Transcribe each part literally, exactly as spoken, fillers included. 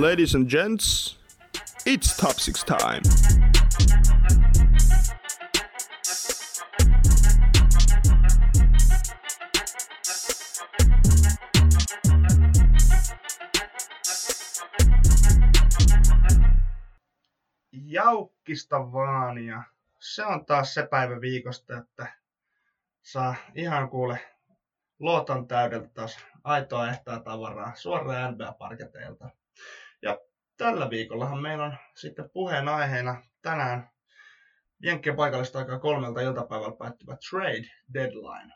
Ladies and gents, it's Top Six time. Jaukkista vaan, ja se on taas se päivä viikosta, että saa ihan kuule luotan täydeltä taas aitoa ehtää tavaraa suoraan N B A-parketeilta. Ja tällä viikollahan meillä on sitten puheenaiheena tänään Jenkkien paikallista aikaa kolmelta iltapäivällä päättyvä trade deadline.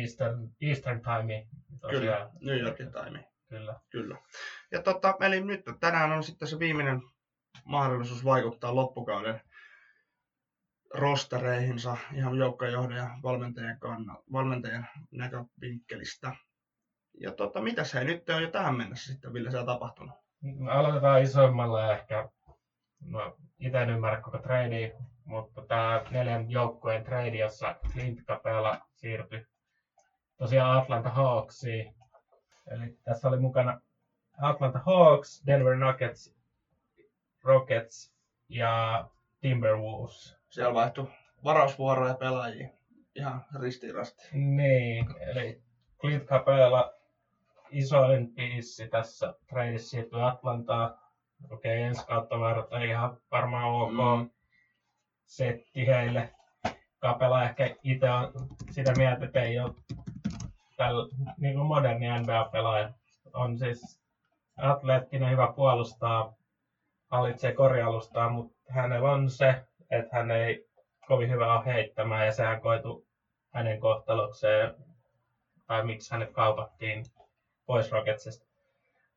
Eastern, Eastern time. Tosiaan. Kyllä, New Yorkin time. Kyllä. Kyllä. Ja tota, eli nyt tänään on sitten se viimeinen mahdollisuus vaikuttaa loppukauden rostereihinsa ihan joukkuejohdon ja valmentajien, kannalta, valmentajien näkövinkkelistä. Ja tota, mitäs hei nyt on jo tähän mennessä sitten, Ville, siellä tapahtunut? No, aloitetaan isommalla ehkä. No, itse en ymmärrä koko tradea, mutta tämä neljän joukkueen trade, jossa Clint Capella siirtyi tosiaan Atlanta Hawksiin. Eli tässä oli mukana Atlanta Hawks, Denver Nuggets, Rockets ja Timberwolves. Siellä vaihtui varausvuoroja pelaajia ihan ristiinrastiin. Niin, eli Clint Capella isoin piissi tässä tradessa siirtyi Atlantaan. Okei, okay, ensi kautta varten ihan varmaan ok mm. setti heille. Capella ehkä itse on sitä mieltä, että ei ole tällä, niin kuin moderni N B A-pelaaja. On siis atleettinen, hyvä puolustaa, hallitsee korjailustaa, mutta hänellä on se, että hän ei kovin hyvä ole heittämään, ja sehän koitui hänen kohtalokseen, tai miksi hänet kaupattiin pois Rocketsista.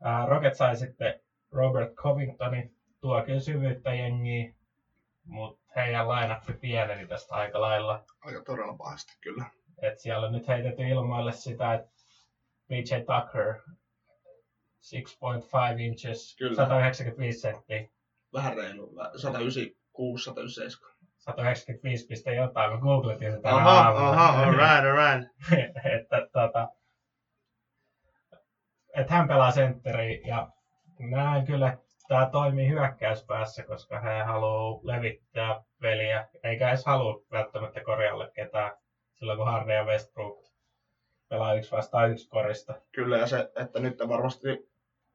Ää, Rocket sai sitten Robert Covingtonin, tuo kyllä syvyyttä jengiä, mutta heidän lainappi pieneni tästä aika lailla. Aika todella pahasti kyllä. Et siellä on nyt heitetty ilmoille sitä, että P J. Tucker, six point five inches, kyllä. sata yhdeksänkymmentäviisi senttiä. Vähän reilu, sata yhdeksänkymmentäkuusi sata yhdeksänkymmentäseitsemän. sata yhdeksänkymmentäviisi piste jotain, kun googletin sitä tänä aamuna. Aha, aha, all right, all right. Että tota, et hän pelaa sentteriä ja näen kyllä, että tämä toimii hyökkäyspäässä, koska hän haluaa levittää peliä, eikä edes halua välttämättä korjalle ketään silloin, kun Harden ja Westbrook pelaa yksi vastaan yksi korista. Kyllä, ja se, että nyt varmasti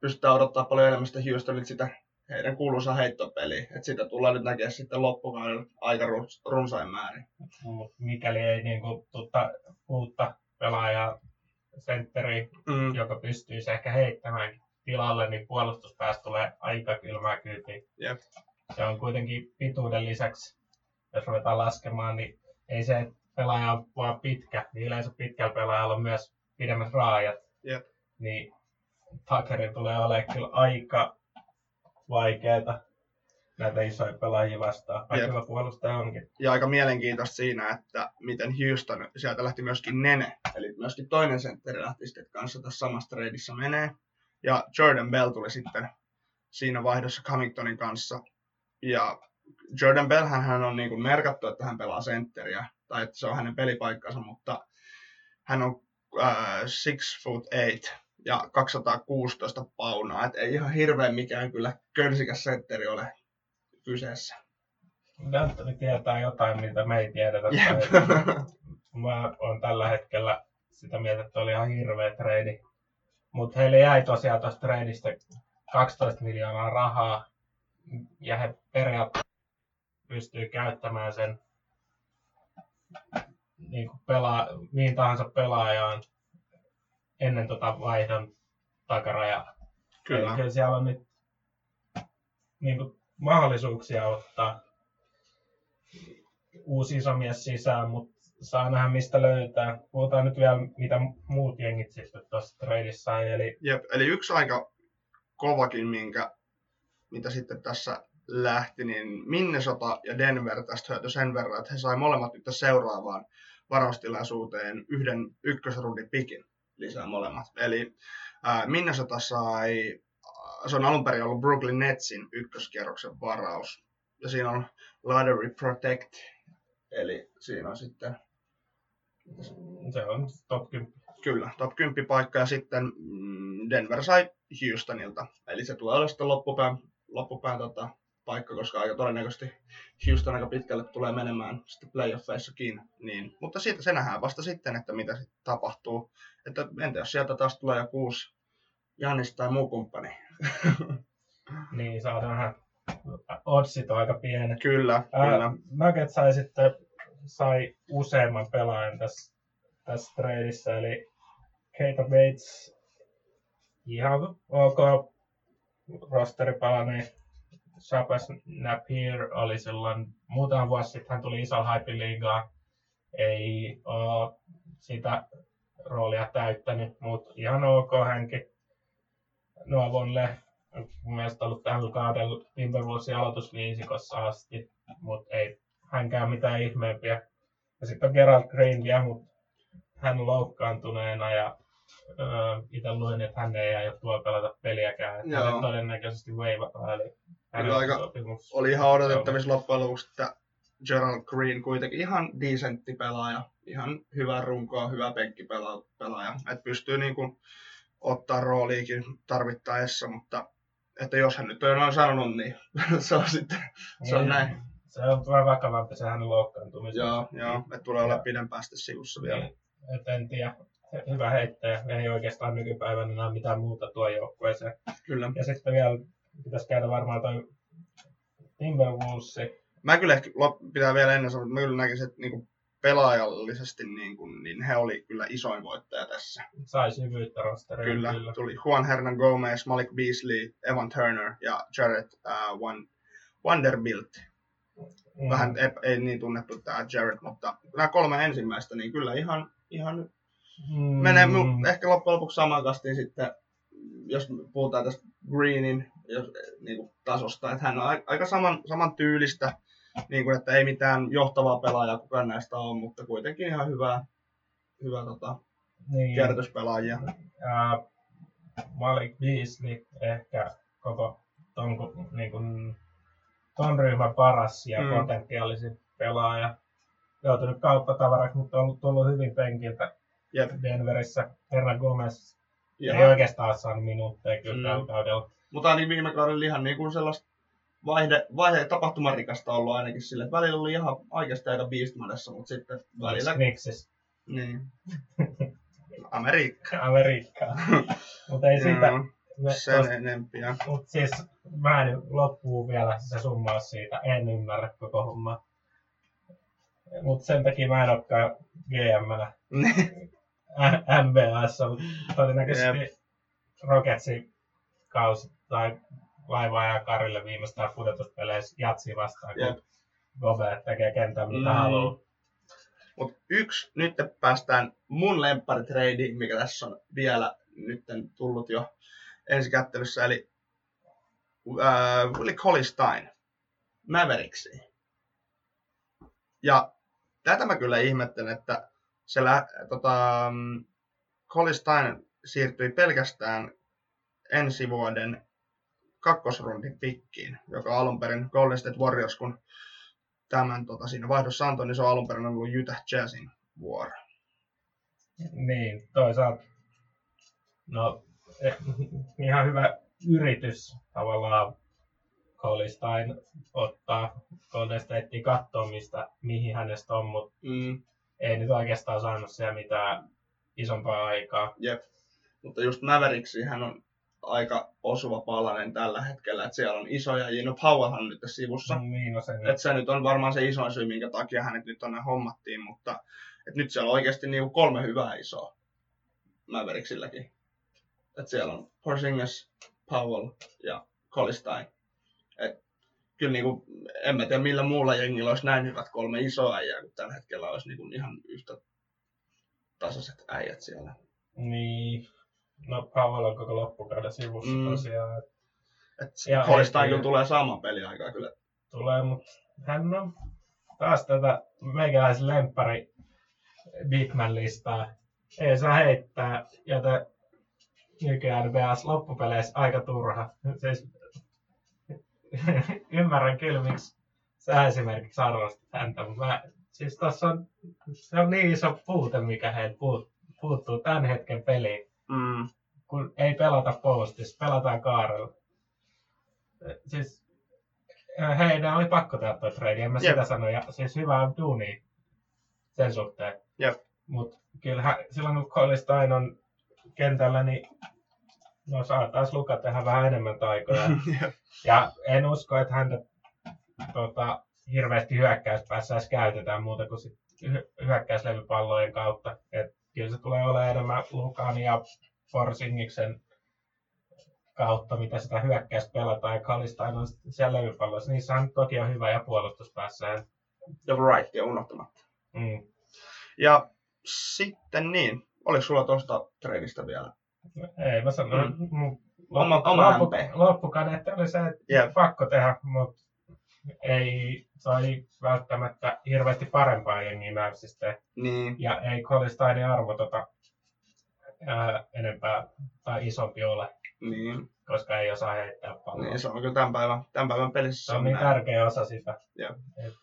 pystytään odottaa paljon enemmän sitä Houstonin sitä heidän kuuluisa heittopeliä. Että sitä tulee nyt näkee sitten loppukaudella aika runsain määrin. Mikäli ei niin kuin, tutta, uutta pelaajaa sentteriä, mm. joka pystyisi ehkä heittämään tilalle, niin puolustuspäässä tulee aika kylmää kyytiä. Yep. Se on kuitenkin pituuden lisäksi, jos ruvetaan laskemaan, niin ei se pelaaja ole vaan pitkä. Niin yleensä pitkällä pelaajalla on myös pidemmät raajat. Yep. Niin Tuckerin tulee olemaan kyllä aika vaikeeta näitä isoja pelaajia vastaan. Hyvä puolustaja onkin. Ja aika mielenkiintoista siinä, että miten Houston, sieltä lähti myöskin Nene, eli myöskin toinen sentteri lähti sitten kanssa tässä samassa treidissä menee. Ja Jordan Bell tuli sitten siinä vaihdossa Covingtonin kanssa. Ja Jordan Bell hän on niin kuin merkattu, että hän pelaa sentteriä, tai että se on hänen pelipaikkansa, mutta hän on äh, six foot eight. Ja kaksisataakuusitoista paunaa, et ei ihan hirveen mikään kyllä könsikäs sentteri ole kyseessä. Anthony tietää jotain, mitä me ei tiedetä. Yep. Mä oon tällä hetkellä sitä mieltä, että oli ihan hirveä treidi. Mut heille jäi tosiaan tosta treidistä kaksitoista miljoonaa rahaa. Ja he periaatteessa pystyy käyttämään sen niin kuin pelaa, mihin tahansa pelaajaan ennen tota vaihdon takarajaa. Kyllä. Eli siellä on nyt niin kuin mahdollisuuksia ottaa uusi isomies sisään, mutta saa nähdä mistä löytää. Puhutaan nyt vielä mitä muut jengit sitten tuossa tradissa. Eli... Jep, eli yksi aika kovakin, minkä, mitä sitten tässä lähti, niin Minnesota ja Denver tästä hyötyi sen verran, että he sai molemmat nyt seuraavaan varaustilaisuuteen yhden ykkösrundin pikin. Lisää molemmat. Eli äh, Minnesota sai, se on alun perin ollut Brooklyn Netsin ykköskierroksen varaus. Ja siinä on Lottery Protect. Eli siinä on sitten... Se on top kymmenen. Kyllä, top kymmenen paikka. Ja sitten Denver sai Houstonilta. Eli se tulee olla sitten loppupään, loppupään tota, paikka, koska aika todennäköisesti Houston aika pitkälle tulee menemään sitten playoffeissakin. Niin, mutta siitä se nähdään vasta sitten, että mitä tapahtuu. Että entä jos sieltä taas tulee joku uusi Janis tai muu kumppani. Niin, saadaanhan oddsit on aika pienet. Kyllä, kyllä. Nuggets sai sitten sai useamman pelaajan tässä, tässä treidissä, eli Keita Bates, ihan ok rosteripelainen, Shabas Napier oli silloin muutama vuosi sitten, hän tuli isolla haipin liigaan, ei ole sitä roolia täyttänyt, mutta ihan ok hänkin. Noa Vonle on mielestäni ollut tällä kaudella Timberwolvesin aloitusviisikossa asti, mutta ei hänkään mitään ihmeempiä. Ja sitten on Gerald Green vielä, mutta hän loukkaantuneena ja öö, itse luin, että hän ei aio tuolla pelata peliäkään. Että hänet todennäköisesti veivataan, eli hänen sopimus. Oli ihan odotettavissa loppujen lopuksi, että Gerald Green kuitenkin ihan decentti pelaaja, ihan hyvä runkoa, hyvä penkkipelaaja, että pystyy niin kuin ottaa rooliikin tarvittaessa, mutta että jos hän nyt on sanonut, niin se on sitten se on näin. Se on vähän vakavampi se hänen loukkaantumisensa. Joo, joo, että tulee olla pidempään sitten sivussa vielä. Niin, et en tiedä, hyvä heittäjä. Ei oikeastaan nykypäivänä enää mitään muuta tuo joukkueeseen. Kyllä. Ja sitten vielä pitäisi käydä varmaan toi Timberwolves. Mä kyllä ehkä, pitää vielä ennen sanoa, mä kyllä näkisin, että niinku pelaajallisesti niin, kuin, niin he oli kyllä isoin voittaja tässä. Sai syvyyttä rosterille. Kyllä, kyllä, tuli Juan Hernan Gomez, Malik Beasley, Evan Turner ja Jared uh, Vanderbilt. Mm. Vähän ei, ei niin tunnettu tämä Jared, mutta nämä kolme ensimmäistä, niin kyllä ihan, ihan mm. menee ehkä loppujen lopuksi samaan kastiin sitten, jos puhutaan tästä Greenin jos, niin kuin tasosta, että hän on aika saman, saman tyylistä. Niin kuin, että ei mitään johtavaa pelaajaa kukaan näistä on, mutta kuitenkin ihan hyvää, hyvää tota, niin. Kierrätyspelaajia. Ää, Malik Beasley ehkä koko ton, niin kuin, ton ryhmän paras ja mm. potentiaalisin pelaaja. Joutunut kauppatavaraksi, mutta on tullut hyvin penkiltä. Jep. Denverissä. Hernan Gomez Jep. ei oikeastaan saanut minuutteja kyllä mm. tällä kaudella. Mutta niin viime kaudella ihan niin kuin sellaista Vaihe, vaihe tapahtumarikasta on ollut ainakin sille, että välillä oli ihan oikeastaan aika biismadessa, mutta sitten välillä... Knicksissa. Niin. Amerikka. Amerikka. Mutta ei siitä... Me, sen tosta, enempiä. Mutta siis mä en loppuun vielä se summaus siitä, en ymmärrä koko hommaa. Mutta sen takia mä en olekaan G M-nä M B A:ssa, mutta todennäköisesti yep. Rocketsin kausi tai... Laivaa ja Karille viimeistään pudotuspeleissä jatsi vastaan, kun yep. Gobert tekee kentän mitä mm. haluaa. Mut yksi, nyt päästään mun lempparitrade, mikä tässä on vielä nyt tullut jo ensikättelyssä, eli äh, Cauley-Stein Mavericksiin. Ja tätä mä kyllä ihmettelen, että se lä- tota, Cauley-Stein siirtyi pelkästään ensi vuoden kakkosrundin pikkiin, joka alun perin Golden State Warriors, kun tämän tota, siinä vaihdossa antoi, niin se on alun perin ollut Utah Jazzin vuoro. Niin, toisaalta no, eh, ihan hyvä yritys tavallaan Cauley-Stein ottaa Golden Stateen katsoa, mistä, mihin hänestä on, mutta mm. ei nyt oikeastaan saanut siellä mitään isompaa aikaa. Jep, mutta just Mavericksiin hän on aika osuva palanen tällä hetkellä, että siellä on isoja, ja no Powellhan on nyt tässä sivussa. No, niin, no, se, että se nyt on varmaan se isoin syy, minkä takia hänet nyt tonne hommattiin, mutta että nyt siellä on oikeasti niinku kolme hyvää isoa Mäveriksilläkin. Että siellä on Porzingis, Powell ja Cauley-Stein. Että kyllä niinku, en mä tiedä millä muulla jengillä olisi näin hyvät kolme isoa äijää, kun tällä hetkellä olisi niinku ihan yhtä tasaiset äijät siellä. Niin. No Powell on koko loppukauden sivussa mm. tosiaan. Cauley-Stein kyllä tulee saamaan peliaikaa kyllä. Tulee, mutta hän on taas tätä meikäläisen lemppari Big Man-listaa. Ei saa heittää, joten nykyään N B A:ssa loppupeleissä aika turha. Siis, ymmärrän kyllä, miksi sä esimerkiksi arvostat häntä, mutta mä, siis tossa on, se on niin iso puute, mikä heiltä puuttuu tämän hetken peliin. Mm. kun ei pelata postissa, pelataan kaarella. Siis heidän oli pakko tehdä toi trade, en mä Jep. sitä sano, ja siis hyvää duunia sen suhteen. Jep. Mut kyllähän silloin kun Cauley-Stein on kentällä, niin no saataisiin Luka tehdä vähän enemmän taikoja. Ja en usko, että häntä tota, hirveästi hyökkäyspäässä edes käytetään muuta kuin sit hy- hyökkäyslevypallojen kautta. Et kyllä se tulee olemaan enemmän Lukan ja Forsingiksen kautta, mitä sitä hyökkäys pelataan, ja Cauley-Stein on siellä levypalloissa. Niissähän toki on hyvä ja puolustuspäässä. Ja variety on unohtamatta. Mm. Ja sitten niin, oliko sulla tuosta treidistä vielä? Ei, mä sanoin, mm. mun loppu, loppukaneetti oli se, että yeah. pakko tehdä, mutta ei sai välttämättä hirveästi parempaa jengiä Mavsista. Niin. Ja ei Cauley-Steinin arvo tota, ää, enempää tai isompi ole, niin. koska ei osaa heittää palloa. Niin, se on kyllä tämän päivän, tämän päivän pelissä. Se on niin näin. Tärkeä osa sitä. Yeah. Et...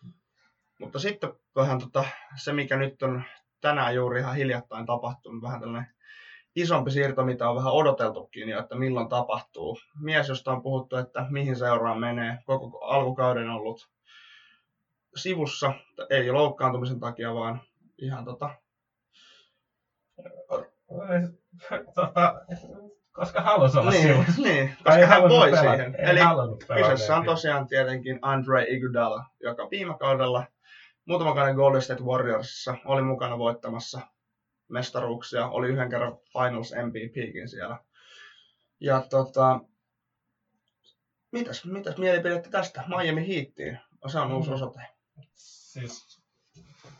Mutta sitten vähän tota, se, mikä nyt on tänään juuri ihan hiljattain tapahtunut, vähän tällainen isompi siirto, mitä on vähän odoteltukin jo, että milloin tapahtuu. Mies, josta on puhuttu, että mihin seuraan menee, koko alkukauden ollut sivussa, ei loukkaantumisen takia, vaan ihan tota... tota koska halusi olla niin, sivussa. Niin, koska hän voi pelata. Siihen. Ei Eli kyseessä on tosiaan tietenkin Andre Iguodala, joka viime kaudella muutaman kauden Golden State Warriorsissa oli mukana voittamassa mestaruuksia, oli yhden kerran Finals M V P:kin siellä. Ja tota, mitäs, mitäs mielipidettä tästä Miami Heatiin? Se on uusi osoite. Siis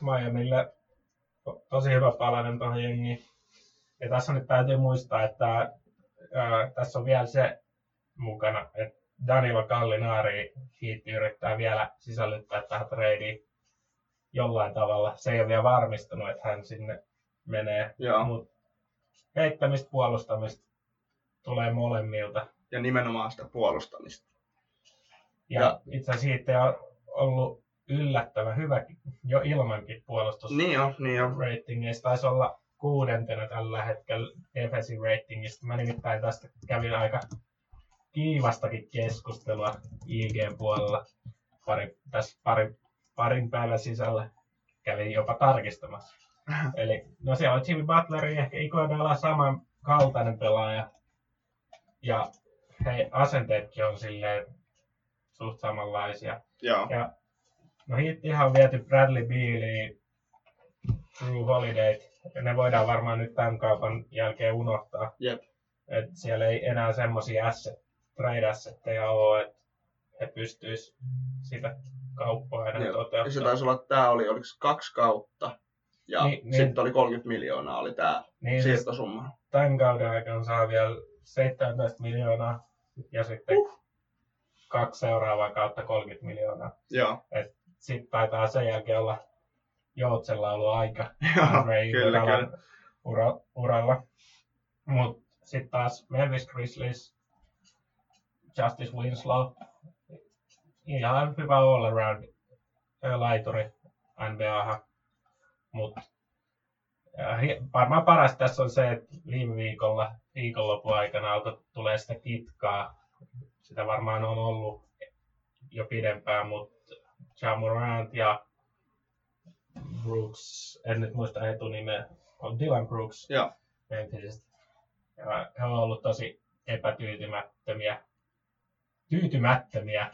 Miamille tosi hyvä palanen tuohon jengiin. Ja tässä nyt täytyy muistaa, että ää, tässä on vielä se mukana, että Danilo Gallinari Heat yrittää vielä sisällyttää tähän tradeen jollain tavalla. Se ei ole vielä varmistunut, että hän sinne menee, mutta heittämistä, puolustamista tulee molemmilta. Ja nimenomaan sitä puolustamista. Ja, ja. itse asiassa siitä on ollut yllättävän hyvä jo ilmankin puolustus. Niin on, niin on. Ratingeissa taisi olla kuudentena tällä hetkellä defensive ratingista. Mä nimittäin tästä kävin aika kiivastakin keskustelua I G-puolella pari, tässä pari, parin päivän sisällä. Kävin jopa tarkistamassa. Eli no siellä on Jimmy Butlerin ehkä Iguodala samankaltainen pelaaja. Ja hei, asenteetkin on silleen suht samanlaisia. Joo. Ja no ihan on viety Bradley Bealia, Jrue Holiday. Ja ne voidaan varmaan nyt tämän kaupan jälkeen unohtaa. Jep. Et siellä ei enää semmosia asset, trade assetteja ole, että he pystyis sitä kauppaa enää toteuttamaan. Se taisi olla, tää oli, oliko kaksi kautta? Ja niin, sitten niin, oli kolmekymmentä miljoonaa oli tämä niin, siirtosumma. Tämän kauden aikana saa vielä seitsemäntoista miljoonaa ja sitten uh. kaksi seuraavaa kautta kolmekymmentä miljoonaa. Sitten taitaa sen jälkeen olla joutsella ollut aika Andre ura, uralla. Mutta sitten taas Memphis Grizzlies, Justice Winslow, ihan hyvä all around laituri N B A:han. Mutta varmaan paras tässä on se, että viime viikolla, viikonlopun aikana alkoi tulee sitä kitkaa. Sitä varmaan on ollut jo pidempään, mutta Ja Morant ja Brooks, en nyt muista etunimeä, on Dylan Brooks. Joo. Ja he on ollut tosi epätyytymättömiä. Tyytymättömiä.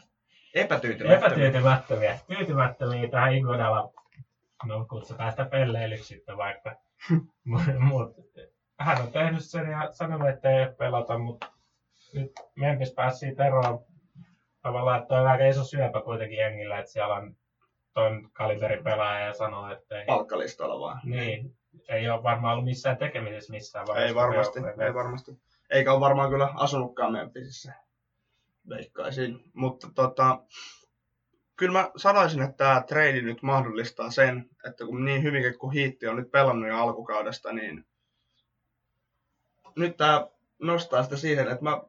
Epätyytymättömiä. Epätyytymättömiä. Tyytymättömiä tähän Iguodalaan. No kutsutaan sitä pelleilyksi sitten vaikka. Mut, hän on tehnyt sen ja sanonut, että ei pelata, mutta nyt Memphis pääsi siitä eroon. Tavallaan, että on aika iso syöpä kuitenkin jengillä, että siellä on ton kaliberin pelaaja ja sanoo, että ei... Palkkalistalla vaan. Niin, ei ole varmaan ollut missään tekemisessä missään vaiheessa. Ei varmasti, pelata. ei varmasti. Eikä ole varmaan kyllä asunutkaan Memphisissä, veikkaisin. Mutta tota... Kyllä mä sanoisin, että tämä trade nyt mahdollistaa sen, että kun niin hyvinkin kuin Heat on nyt pelannut jo alkukaudesta, niin nyt tämä nostaa sitä siihen, että mä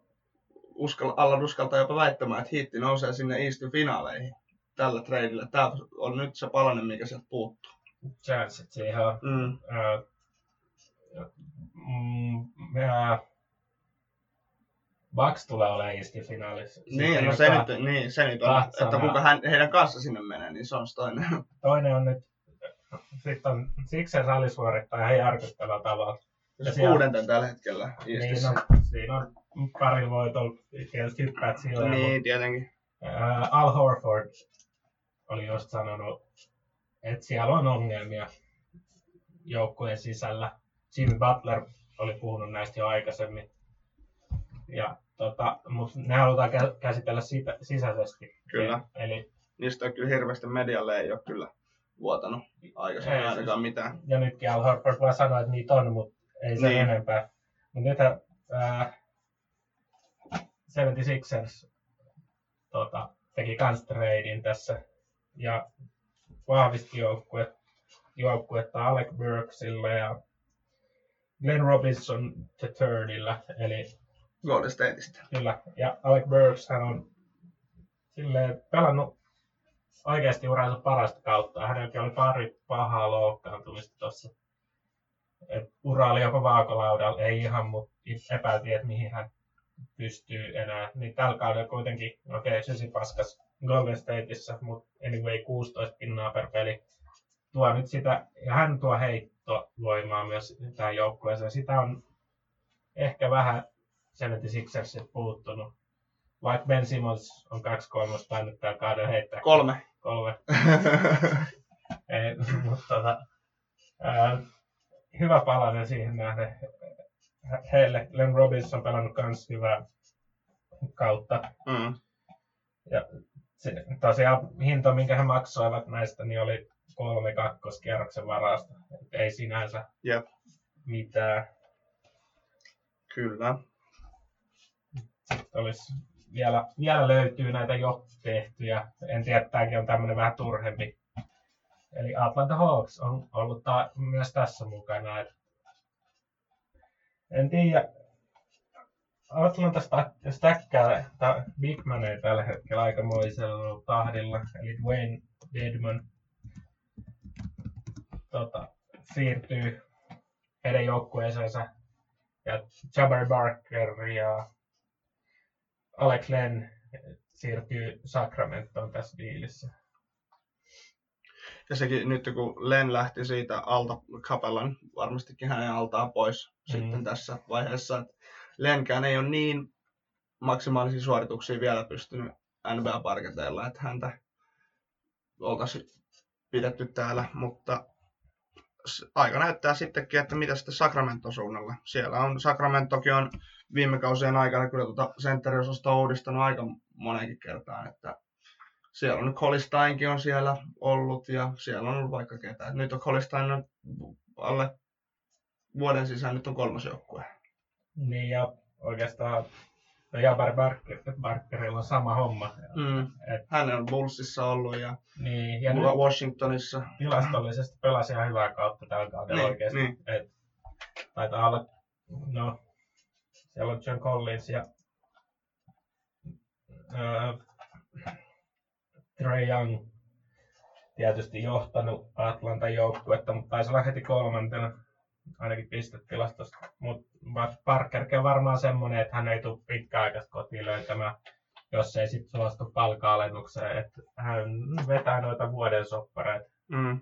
uskal, alan uskaltaa jopa väittämään, että Heat nousee sinne Eastin finaaleihin tällä tradeillä. Tämä on nyt se palanen, mikä sieltä puuttuu. Chanssit siihen. Mm. Uh, uh, uh, Bucks tulee olemaan istifinaalissa. Niin, no se nyt, niin, se nyt on, että kuinka hän, heidän kanssa sinne menee, niin se on toinen. Toinen on nyt, sitten on Sixers alisuorittaja järkyttävällä tavalla. Kuudenten tällä hetkellä. Niin, no, siinä on pari voitolla, tietysti hyppäät silleen. Niin, tietenkin. Ää, Al Horford oli just sanonut, että siellä on ongelmia joukkueen sisällä. Jimmy Butler oli puhunut näistä jo aikaisemmin. Ja tota, mutta ne halutaan käsitellä sitä sisäisesti. Kyllä. Eli niistä on kyllä hirveästi medialle ei ole kyllä vuotanut aikaisemmin ei, ainakaan mitään. Ja nytkin Al Horford vaan sanoi, että niitä on, mutta ei se niin enempää. Mutta nythän äh, seitsemänkymmentäkuusiers tota, teki kans treidin tässä ja vahvisti joukkuetta, joukkuetta Alec Burksilla ja Glenn Robinson the thirdillä, eli Golden Stateista. Kyllä, ja Alec Burks hän on silleen pelannut oikeasti uransa parasta kautta. Hänelläkin oli pari pahaa loukkaantumista tuossa. Et ura oli jopa vaakalaudalla, ei ihan, mutta epäiltiin, että mihin hän pystyy enää. Niin tällä kaudella kuitenkin, okei, okay, sysi paskas Golden Stateissa, mutta anyway kuusitoista pinnaa per peli. Tuo nyt sitä, ja hän tuo heittovoimaa myös tähän joukkueeseen. Sitä on ehkä vähän seitsemänkymmentäkuusiers puuttunut. Vaikka Ben Simmons on kaksi kolmosta painut tällä kaudella heittää. Kolme. Kolme. Ei, mutta tota, ää, hyvä palanen siihen nähden. Heille, Len Robinson on pelannut kans hyvää kautta. Mm. Ja se, tosiaan hinta, minkä he maksoivat näistä, niin oli kolme kakkoskierroksen varausta. Et ei sinänsä yep. mitään. Kyllä. Sitten olisi, vielä, vielä löytyy näitä jo tehtyjä. En tiedä, tämäkin on tämmöinen vähän turhempi. Eli Atlanta Hawks on ollut ta- myös tässä mukana. Et en tiedä, Atlanta stäkkää Big Manei tällä hetkellä aikamoisella tahdilla. Eli Dwayne Dedman tota, siirtyy heidän joukkueeseensa. Ja Jabari Parker ja Alex Len siirtyy Sacramentoon tässä diilissä. Ja sekin nyt kun Len lähti siitä alta Capellan, varmastikin hänen altaan pois mm. sitten tässä vaiheessa. Että Lenkään ei ole niin maksimaalisia suorituksia vielä pystynyt N B A-parketeilla, että häntä oltaisiin pidetty täällä, mutta aika näyttää sittenkin, että mitä sitten Sacramento suunnalla. Siellä on, Sacramentokin on viime kausien aikana kyllä tuota sentteriosastoa uudistanut aika monenkin kertaan, että siellä on nyt Cauley-Steinkin on siellä ollut ja siellä on ollut vaikka ketä. Nyt on Cauley-Stein alle vuoden sisään, nyt on kolmas joukkue. Niin ja oikeastaan Jabari Parkerilla on sama homma. Mm. Et, hän on Bullsissa ollut ja, niin, ja Washingtonissa. Tilastollisesti pelasi ihan hyvää kautta tällä kaudella niin, oikeasti. Niin. Et, taitaa olla, no, siellä on John Collins ja äh, Trae Young tietysti johtanut Atlantan joukkuetta, mutta taisi olla heti kolmantena ainakin pistetilastosta. Mutta Parkerkin on varmaan semmoinen, että hän ei tule pitkäaikaista kotiin löytämään, jos ei sitten suostu palka-alennukseen. Että hän vetää noita vuoden soppareita. Mm.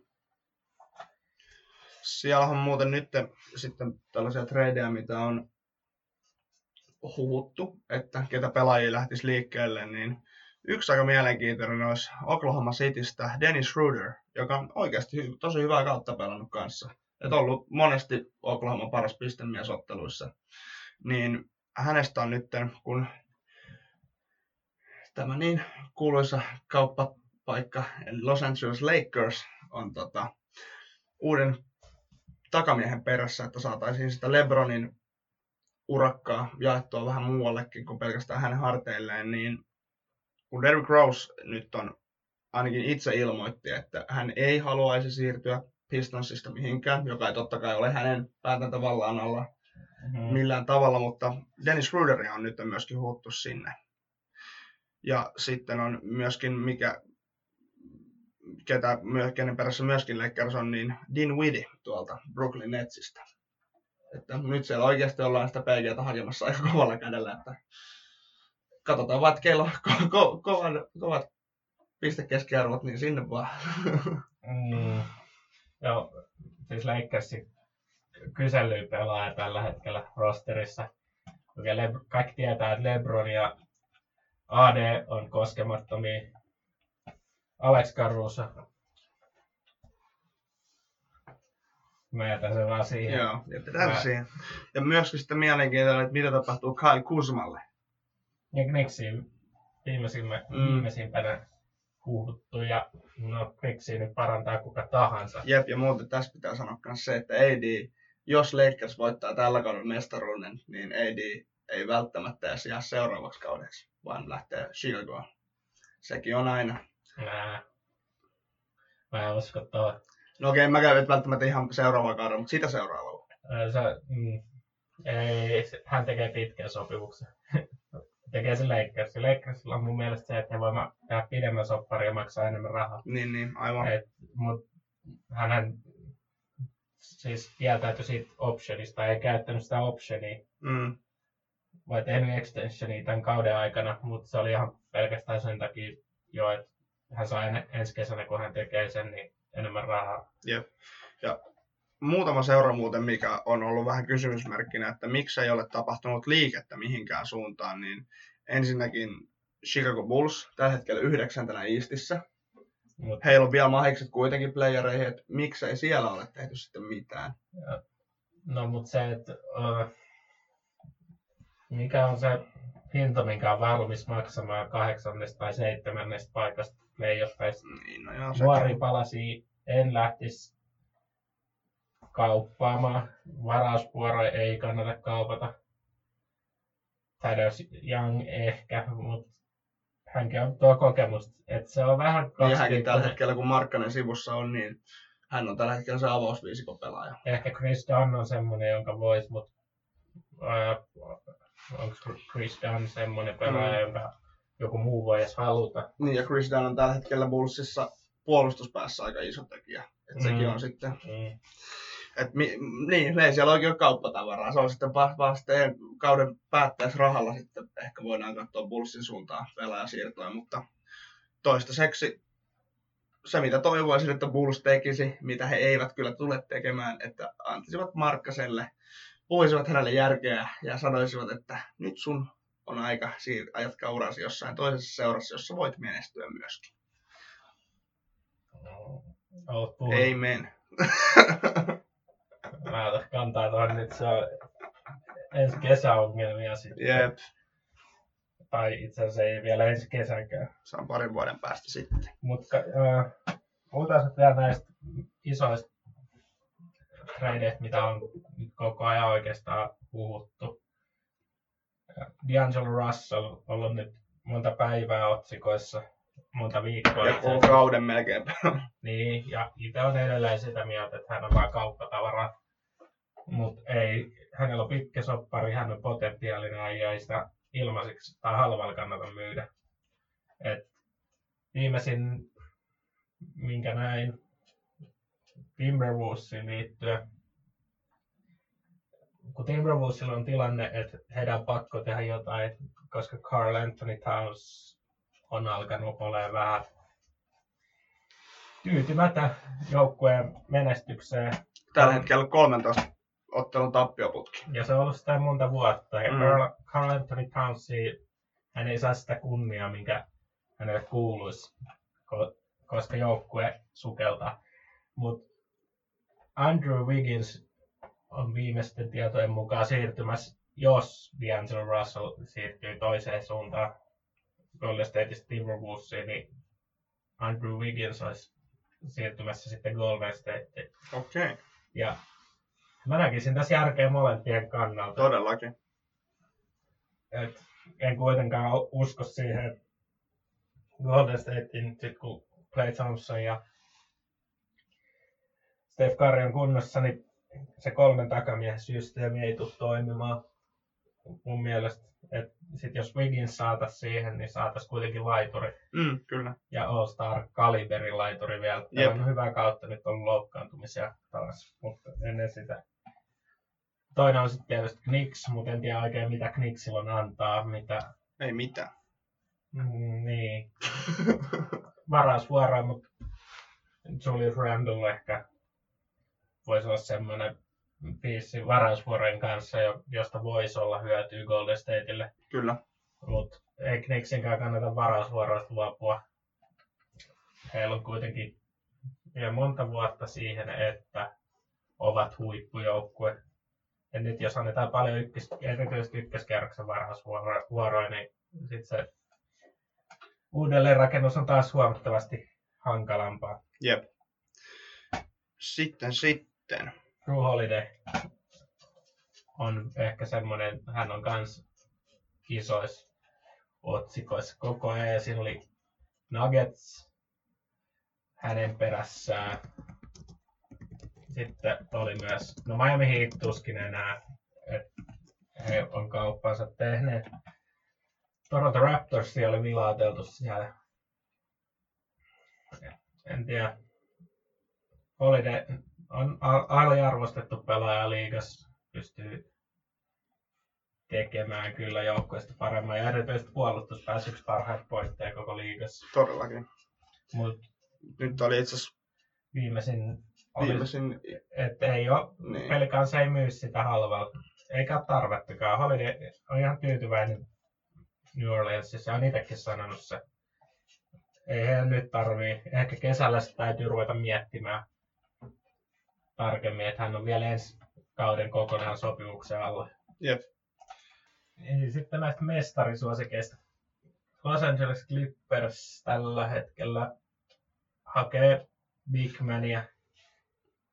Siellä on muuten nyt sitten tällaisia tradeja, mitä on huhuttu, että ketä pelaajia lähtisi liikkeelle, niin yksi aika mielenkiintoinen olisi Oklahoma Citystä Dennis Schröder, joka on oikeasti tosi hyvää kautta pelannut kanssa. Et ollut monesti Oklahoman paras pistemies otteluissa. Niin hänestä on nyt, kun tämä niin kuuluisa kauppapaikka, eli Los Angeles Lakers, on tota, uuden takamiehen perässä, että saataisiin sitä LeBronin urakkaa jaettua vähän muuallekin kuin pelkästään hänen harteilleen, niin kun Derrick Rose nyt on ainakin itse ilmoitti, että hän ei haluaisi siirtyä Pistonsista mihinkään, joka ei totta kai ole hänen päätäntävallaan alla mm-hmm. millään tavalla, mutta Dennis Schröderia on nyt myöskin huuttu sinne. Ja sitten on myöskin, mikä, ketä, kenen perässä myöskin Lakers on, niin Dinwiddie tuolta Brooklyn Netsistä. Että nyt siellä oikeasti ollaan sitä P G:tä hakemassa aika kovalla kädellä, että katsotaan vaan, että keillä on ko- ko- kovat, kovat pistekeskiarvot, niin sinne vaan. Mm. Joo, siis Lakersin kysely pelaaja tällä hetkellä rosterissa. Kaikki tietää, että LeBron ja A D on koskemattomia. Alex Caruso. Mä jätän sen vaan siihen. Joo, jätetään Mä... siihen. Ja myöskin sitten mielenkiintoinen, että mitä tapahtuu Kai Kuzmalle. Ja Knicksiin viimeisimpänä mm. huuhuttu ja no Knicksiin nyt parantaa kuka tahansa. Jep, ja muuten tässä pitää sanoa myös se, että A D, jos Lakers voittaa tällä kauden mestaruuden, niin A D ei välttämättä edes jää seuraavaksi kaudeksi, vaan lähtee Chicagoon. Sekin on aina. Nää. Mä en usko tuohon. No okei, mä käyn välttämättä ihan seuraavaa kaudella, mutta sitä seuraavaa. Sä, mm, ei, hän tekee pitkän sopimuksen. Tekee se Lakersin. Lakersilla on mun mielestä se, että he voi tehdä pidemmän sopparin ja maksaa enemmän rahaa. Niin, niin, aivan. Et, mut hänhän siis kieltäytyi siitä optionista, ei käyttänyt sitä optionia. Mm. Vai tehnyt extensionia tämän kauden aikana, mutta se oli ihan pelkästään sen takia jo, että hän saa en, ensi kesänä, kun hän tekee sen, niin enemmän rahaa. Jep. Ja muutama seura muuten, mikä on ollut vähän kysymysmerkkinä, että miksi ei ole tapahtunut liikettä mihinkään suuntaan, niin ensinnäkin Chicago Bulls tällä hetkellä yhdeksäntenä Eastissä. Mut. Heillä on vielä mahikset kuitenkin playereihin, että miksei siellä ole tehty sitten mitään. Ja. No mutta se, että uh, mikä on se hinta, minkä on valmis maksamaan kahdeksannesta tai seitsemännestä paikasta playoffeista. Niin, no joo, nuori palasi, en lähtisi kauppaamaan. Varausvuoroja ei kannata kaupata. Thaddeus Young ehkä, mutta hänkin on tuo kokemusta. Että se on vähän kaksikymmentä. Hänkin tällä hetkellä, kun Markkanen sivussa on, niin hän on tällä hetkellä se avausviisikon pelaaja. Ehkä Kris Dunn on semmoinen, jonka voisi, mutta onko Kris Dunn semmoinen pelaaja, mm. jonka joku muu voi edes haluta. Niin, ja Kris Dunn on tällä hetkellä Bullsissa puolustuspäässä aika iso tekijä. Et mm. sekin on sitten. Mm. Et mi, niin, ei siellä oikein ole kauppatavaraa. Se on sitten vasteen kauden päättäessä rahalla sitten. Ehkä voidaan katsoa Bullsin suuntaan pelaajasiirtoja, mutta toistaiseksi se, mitä toivoisin, että Bulls tekisi, mitä he eivät kyllä tule tekemään, että antaisivat Markkaselle, puhuisivat hänelle järkeä ja sanoisivat, että nyt sun on aika siir- ajatkaa urasi jossain toisessa seurassa, jossa voit menestyä myöskin. Olet puhunut. Amen. Mä otan kantaa tuohon nyt, se on ensi kesäongelmia sitten. Jep. Tai itse asiassa ei vielä ensi kesänkään. Se on parin vuoden päästä sitten. Mutta äh, puhutaan sitten vielä näistä isoista tradeista, mitä on nyt koko ajan oikeastaan puhuttu. D'Angelo Russell on ollut nyt monta päivää otsikoissa, monta viikkoa. Ja koko kauden melkein. Niin, ja itse on edelleen sitä mieltä, että hän on vain kauppatavara. Mutta ei, hänellä on pitkä soppari, hän on potentiaalinen ja ei sitä ilmaiseksi tai halvalla kannata myydä. Et viimeisin, minkä näin Timberwolvesiin liittyen, kun Timberwolvesilla on tilanne, että heidän on pakko tehdä jotain, koska Carl Anthony Towns on alkanut olemaan vähän tyytymätön joukkueen menestykseen. Tällä hetkellä kolmentoista ottelun tappioputki. Ja se on ollut sitä monta vuotta. Ja mm. Carl Anthony Towns, hän ei saa sitä kunniaa, minkä hänelle kuuluisi, koska joukkue sukeltaa. Mutta Andrew Wiggins on viimeisten tietojen mukaan siirtymässä, jos D'Angelo Russell siirtyy toiseen suuntaan Golden Stateista Timberwolvesiin, niin Andrew Wiggins olisi siirtymässä sitten Golden Stateen. Okei. Okay. Ja mä näkisin tässä järkeä molempien kannalta. Todellakin. Et en kuitenkaan usko siihen, että Golden Stateen, sit kun Klay Thompson ja Steph Curry on kunnossa, niin se kolmen takamiehen systeemi ei tule toimimaan mun mielestä. Et sit jos Wiggins saataisiin siihen, niin saataisiin kuitenkin laituri. Mm, kyllä. Ja All-Star Kaliberin laituri vielä. Tämä on hyvää kautta, nyt on loukkaantumisia taas, mutta ennen sitä. Toinen on sitten tietysti Knicks, mutta en tiedä oikein mitä Knicksilla on antaa, mitä Ei mitään. Mm, niin. Varas vuoroa, mutta Julius Randle ehkä voisi olla semmoinen biisi varausvuoren kanssa, josta voisi olla hyötyä Golden Stateille. Kyllä. Mutta ei Knicksenkään kannata varausvuorosta luopua. Heillä on kuitenkin vielä monta vuotta siihen, että ovat huippujoukkue. Ja nyt jos annetaan paljon ykkös, erityisesti ykköskerroksen varausvuoroja, niin sitten se uudelleenrakennus on taas huomattavasti hankalampaa. Jep. Sitten, sitten. Jrue Holiday on ehkä semmoinen, hän on kans kisoissa otsikoissa koko ajan. Ja siinä oli Nuggets hänen perässään. Sitten oli myös, no Miami Heat tuskin enää, että he on kauppansa tehneet. Toronto Raptorsia oli vilauteltu siellä. En tiedä. Holiday on aliarvostettu pelaaja liigassa, pystyy tekemään kyllä joukkueesta paremmin ja erityisesti puolustus pääsi yksi parhaita pointteja koko liigassa. Todellakin. Mut nyt oli itse asiassa viimeisin, viimeisin... että ei ole, niin. Pelkään se ei myy sitä halvalla, eikä ole tarvettakaan. Holiday on ihan tyytyväinen New Orleansissa, on itsekin sanonut se. Ei he nyt tarvii, ehkä kesällä sitä täytyy ruveta miettimään tarkemmin, että hän on vielä ensi kauden kokonaan sopimuksen alla. Jep. Sitten näistä mestarisuosikeista. Los Angeles Clippers tällä hetkellä hakee bigmania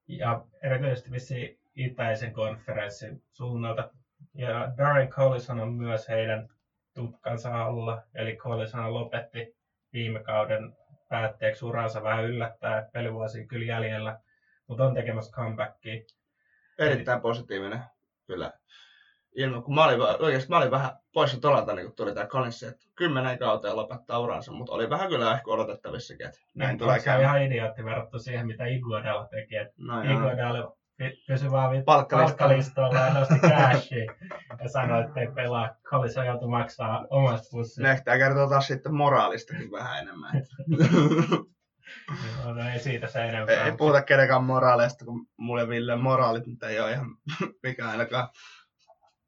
ja erityisesti vissiin itäisen konferenssin suunnalta. Ja Darren Collison on myös heidän tutkansa alla, eli Collison lopetti viime kauden päätteeksi uransa vähän yllättää, pelivuosia kyllä jäljellä, mutta on tekemässä comebackia. Erittäin eli... positiivinen kyllä. Ilman, kun mä olin, oikeasti mä olin vähän poissa tolalta, niin kun tuli tää Collinsi, että kymmenen kauteen lopettaa uransa, mutta oli vähän kyllä ehkä odotettavissakin, että näin tulee käydä. Se on ihan idiootti verrattu siihen, mitä Iguodala teki, että no, Iguodala pysyi vaan palkkalistolla ja nosti cashia ja sanoi, että ei pelaa. Collinsi joutui maksaa omasta pussista. Nehtää kertoo taas sitten moraalistakin vähän enemmän. No, no ei siitä se enempää. Ei puhuta kenenkään moraaleista, kun mulle Ville moraalit nyt ei ole ihan mikään ainakaan.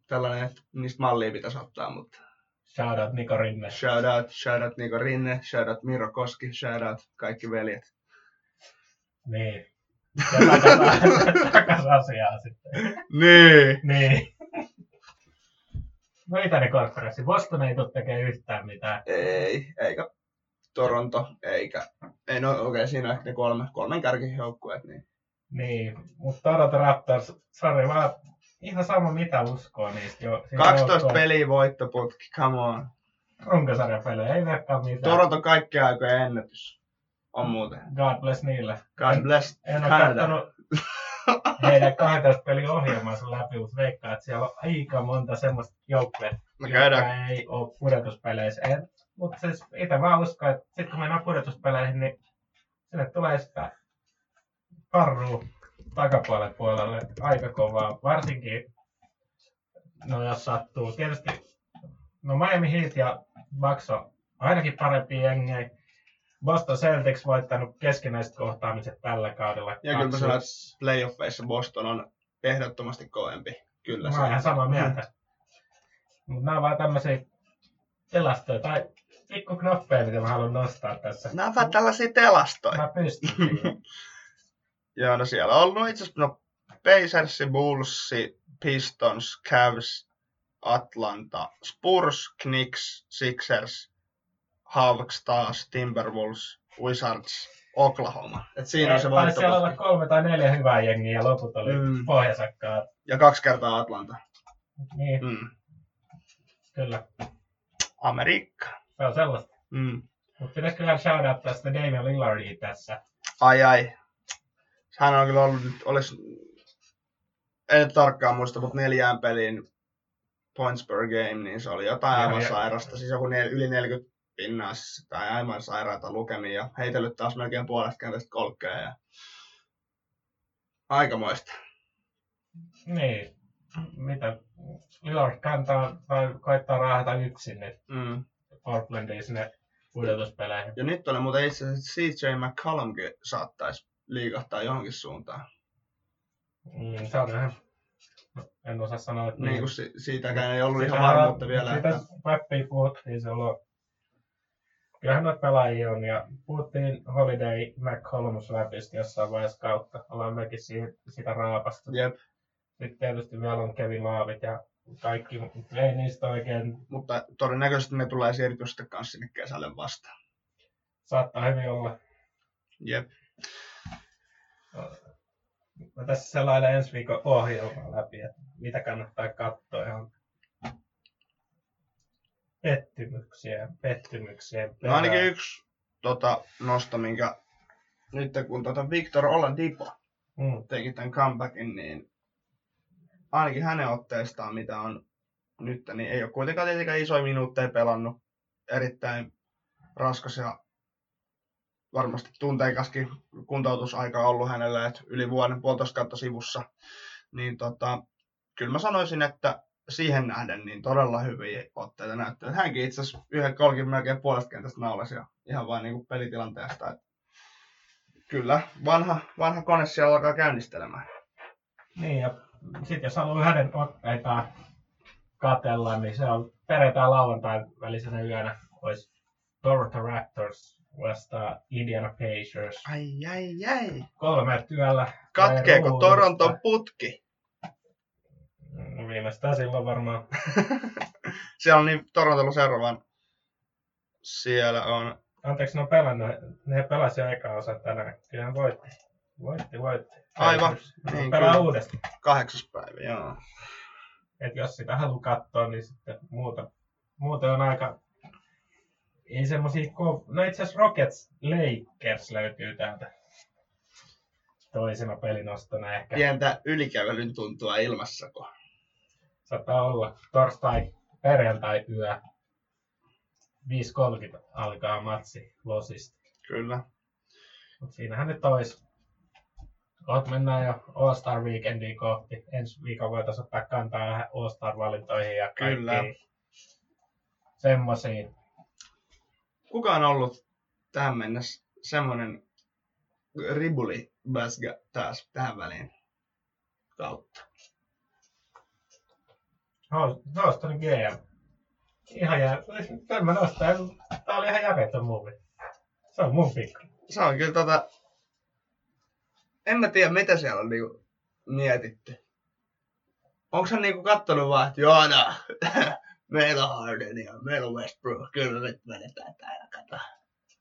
Tällainen, että niistä mallia pitäisi ottaa, mutta... Shout out Niko Rinne. Shout out, shout out Niko Rinne, shout out Miro Koski, shout out kaikki veljet. Niin. Ja takas, takas asiaa sitten. Niin. Niin. No itäinen konferenssi. Boston ei tule tekemään yhtään mitään. Ei, eikä. Toronto, eikä. Ei, no okei, okay, siinä on ehkä ne kolme, kolmen kärkijoukkueet. Niin, niin. Mutta Toronto Raptors, sori vaan... Ihan sama mitä uskoo niistä jo. kaksitoista peliä voittoputki, come on. Runkosarjapelejä, ei verkkaan mitään. Toronto kaikkien aikojen ennätys. On muuten. God bless niille. God en, bless en Canada. En ole kattonut heidän kaksitoista pelin ohjelmansa läpi, mutta veikkaa, että siellä on aika monta semmoista joukkuetta, jotka ei ole pudotuspeleissä. Mutta siis itse vaan uskon, että sitten kun mennään pudotuspeleihin, niin sinne tulee sitä parrua. Takapuolen puolelle aika kovaa, varsinkin, no jos sattuu, tietysti, no Miami Heat ja Bucks on ainakin parempi jengi. Boston Celtics voittanut keskinäiset kohtaamiset tällä kaudella. Ja kyllä mä sanon, että playoffeissa Boston on ehdottomasti kovempi. Kyllä mä se on. Ihan samaa mieltä. Mutta nämä on vaan tämmöisiä tilastoja tai pikkuknoppeja, mitä mä haluan nostaa tässä. Nämä on vaan tällaisia tilastoja. Mä pystyn. Joo, no siellä on ollut itse asiassa no, Pacers, Bulls, Pistons, Cavs, Atlanta, Spurs, Knicks, Sixers, Hawks taas, Timberwolves, Wizards, Oklahoma. Et siinä on se voittopuski. Siellä olla kolme tai neljä hyvää jengiä ja loput oli mm. pohjasakkaa. Ja kaksi kertaa Atlanta. Niin. Mm. Kyllä. Amerikka. Se on sellaista. Mm. Mutta pitäisi kyllä shoutoutaa sitä Damian Lillardia tässä. Ai ai. Hän on kyllä ollut nyt, olis, en tarkkaan muista, mutta neljään pelin points per game, niin se oli jotain aivan sairasta. Siis joku nel, yli neljäkymmentä pinnaa siis, tai aivan sairaita lukemia ja heitellyt taas melkein puolesta kentästä kolkkea. Ja... Aikamoista. Niin. mitä Lillard kantaa tai koittaa raahata yksin nyt mm. Portlandiin sinne pudotuspeleihin. Ja nyt oli muuten itse asiassa C J McCollumkin saattaisi liikahtaa johonkin suuntaan. Mm, se on ihan... En osaa sanoa, että... Niin kuin si- siitäkään ei ollut ihan varmuutta vielä. Siitä että... Päppiä puhuttiin silloin. Kyllähän noita pelaajia on ja puhuttiin Holiday McCollum läpistä jossain vaiheessa kautta. Ollaan mekin siitä, sitä raapasta. Jep. Nyt tietysti vielä on Kevin Laavit ja kaikki, mutta ei niistä oikein. Mutta todennäköisesti me tullaan siirtyä sitten kanssa sinne kesälle vastaan. Saattaa hyvin olla. Jep. Mä tässä selailen ensi viikon ohjelmaa läpi, että mitä kannattaa katsoa ihan pettymyksiä, pettymyksiä. No ainakin yksi tota, nosto, minkä nyt kun tota Victor Oladipo mm. teki tämän comebackin, niin ainakin hänen otteestaan, mitä on nyt, niin ei ole kuitenkaan tietenkään isoja minuutteja pelannut. Erittäin raskas ja varmasti tunteikaskin kuntoutusaika on ollut hänellä, että yli vuoden, puolitoista kautta sivussa. Niin tota, kyllä mä sanoisin, että siihen nähden niin todella hyviä otteita näyttää. Hänkin itse asiassa yhden kolkin melkein puolesta kentästä naulasi ja ihan vain niin kuin pelitilanteesta. Että kyllä vanha, vanha kone siellä alkaa käynnistelemään. Niin ja sitten jos haluaa hänen otteita katsella, niin se on perjantai lauantain välisenä yönä olisi Toronto Raptors vastaan Indiana Pacers. Ai, ai, ai. Kolme työllä. Katkeeko Toronton putki? Viimeistään silloin varmaan. Siellä on niin Torontolla seuraavan. Siellä on... Anteeksi, ne on pelannut. Ne pelasi jo eka osa tänään. Kyllähän voitti. Voitti, voitti. Aivan. Niin, pelaa uudestaan. Kahdeksas päivä, joo. Et jos sitä haluaa katsoa, niin sitten muuta. Muuten on aika... Ei semmosia ko... No itse asiassa Rockets Lakers löytyy täältä toisena pelinostona ehkä. Pientä ylikävelyn tuntua ilmassako. Saattaa olla. Torstai, perjantai yö. viisi kolmekymmentä alkaa matsi losista. Kyllä. Mut siinähän nyt ois. Oot mennään jo All-Star Weekendiin kohti. Ensi viikon voitais ottaa kantaa vähän All-Star-valintoihin ja kaikkiin semmosiin. Kuka on ollut tähän mennessä semmoinen ribulibäskä taas tähän väliin kautta? Houston G M. Ihan jää... Tämä Tää oli ihan järjetön muuvi. Se on mun pikku. Se on kyllä tota... En mä tiedä mitä siellä on niinku mietitty. Onks hän niinku kattonut vaan, että joo no. Meillä on Hardenia, meillä on Westbrook, kyllä nyt menetään täällä kataan.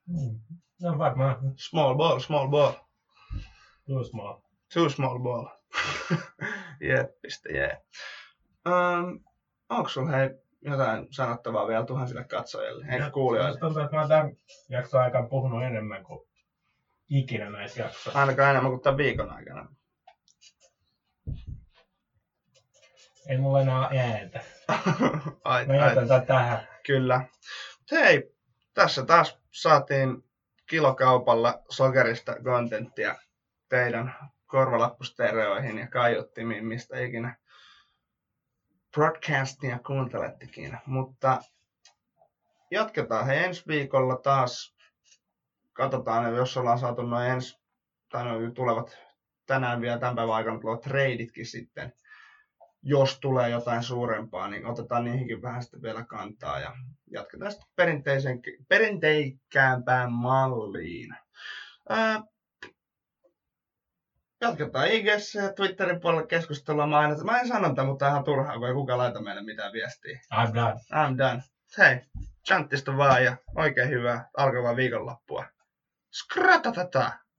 Mm. No varmaan. Small ball, small ball. Too small. Too small ball. Jep, piste jee. Um, onko sulla hei jotain sanottavaa vielä tuhansille katsojille, eikä no, kuulijoille? Tuntuu, että mä oon tämän jakson aikana puhunut enemmän kuin ikinä näissä jaksoissa. Ainakaan enemmän kuin tämän viikon aikana. Ei mulla enää ääntä. Ai, mä jätän tää tähän. Kyllä. Hei, tässä taas saatiin kilokaupalla sokerista kontenttia teidän korvalappustereoihin ja kaiuttimiin, mistä ikinä broadcastia kuuntelettekin. Mutta jatketaan he ensi viikolla taas. Katsotaan, jos ollaan saatu noin ensi, tai noin tulevat tänään vielä tämän päivän aikana tulevat treiditkin sitten. Jos tulee jotain suurempaa, niin otetaan niihinkin vähän sitten vielä kantaa ja jatketaan sitten perinteisen, perinteikkäämpään malliin. Ää, jatketaan I G:ssä ja Twitterin puolella keskustellaan. Mä, aina, mä en sanonta, mutta ihan turhaa, kun ei kukaan laita meille mitään viestiä. I'm done. I'm done. Hei, chanttista vaan ja oikein hyvää alkavaa viikonloppua. Skratatataa!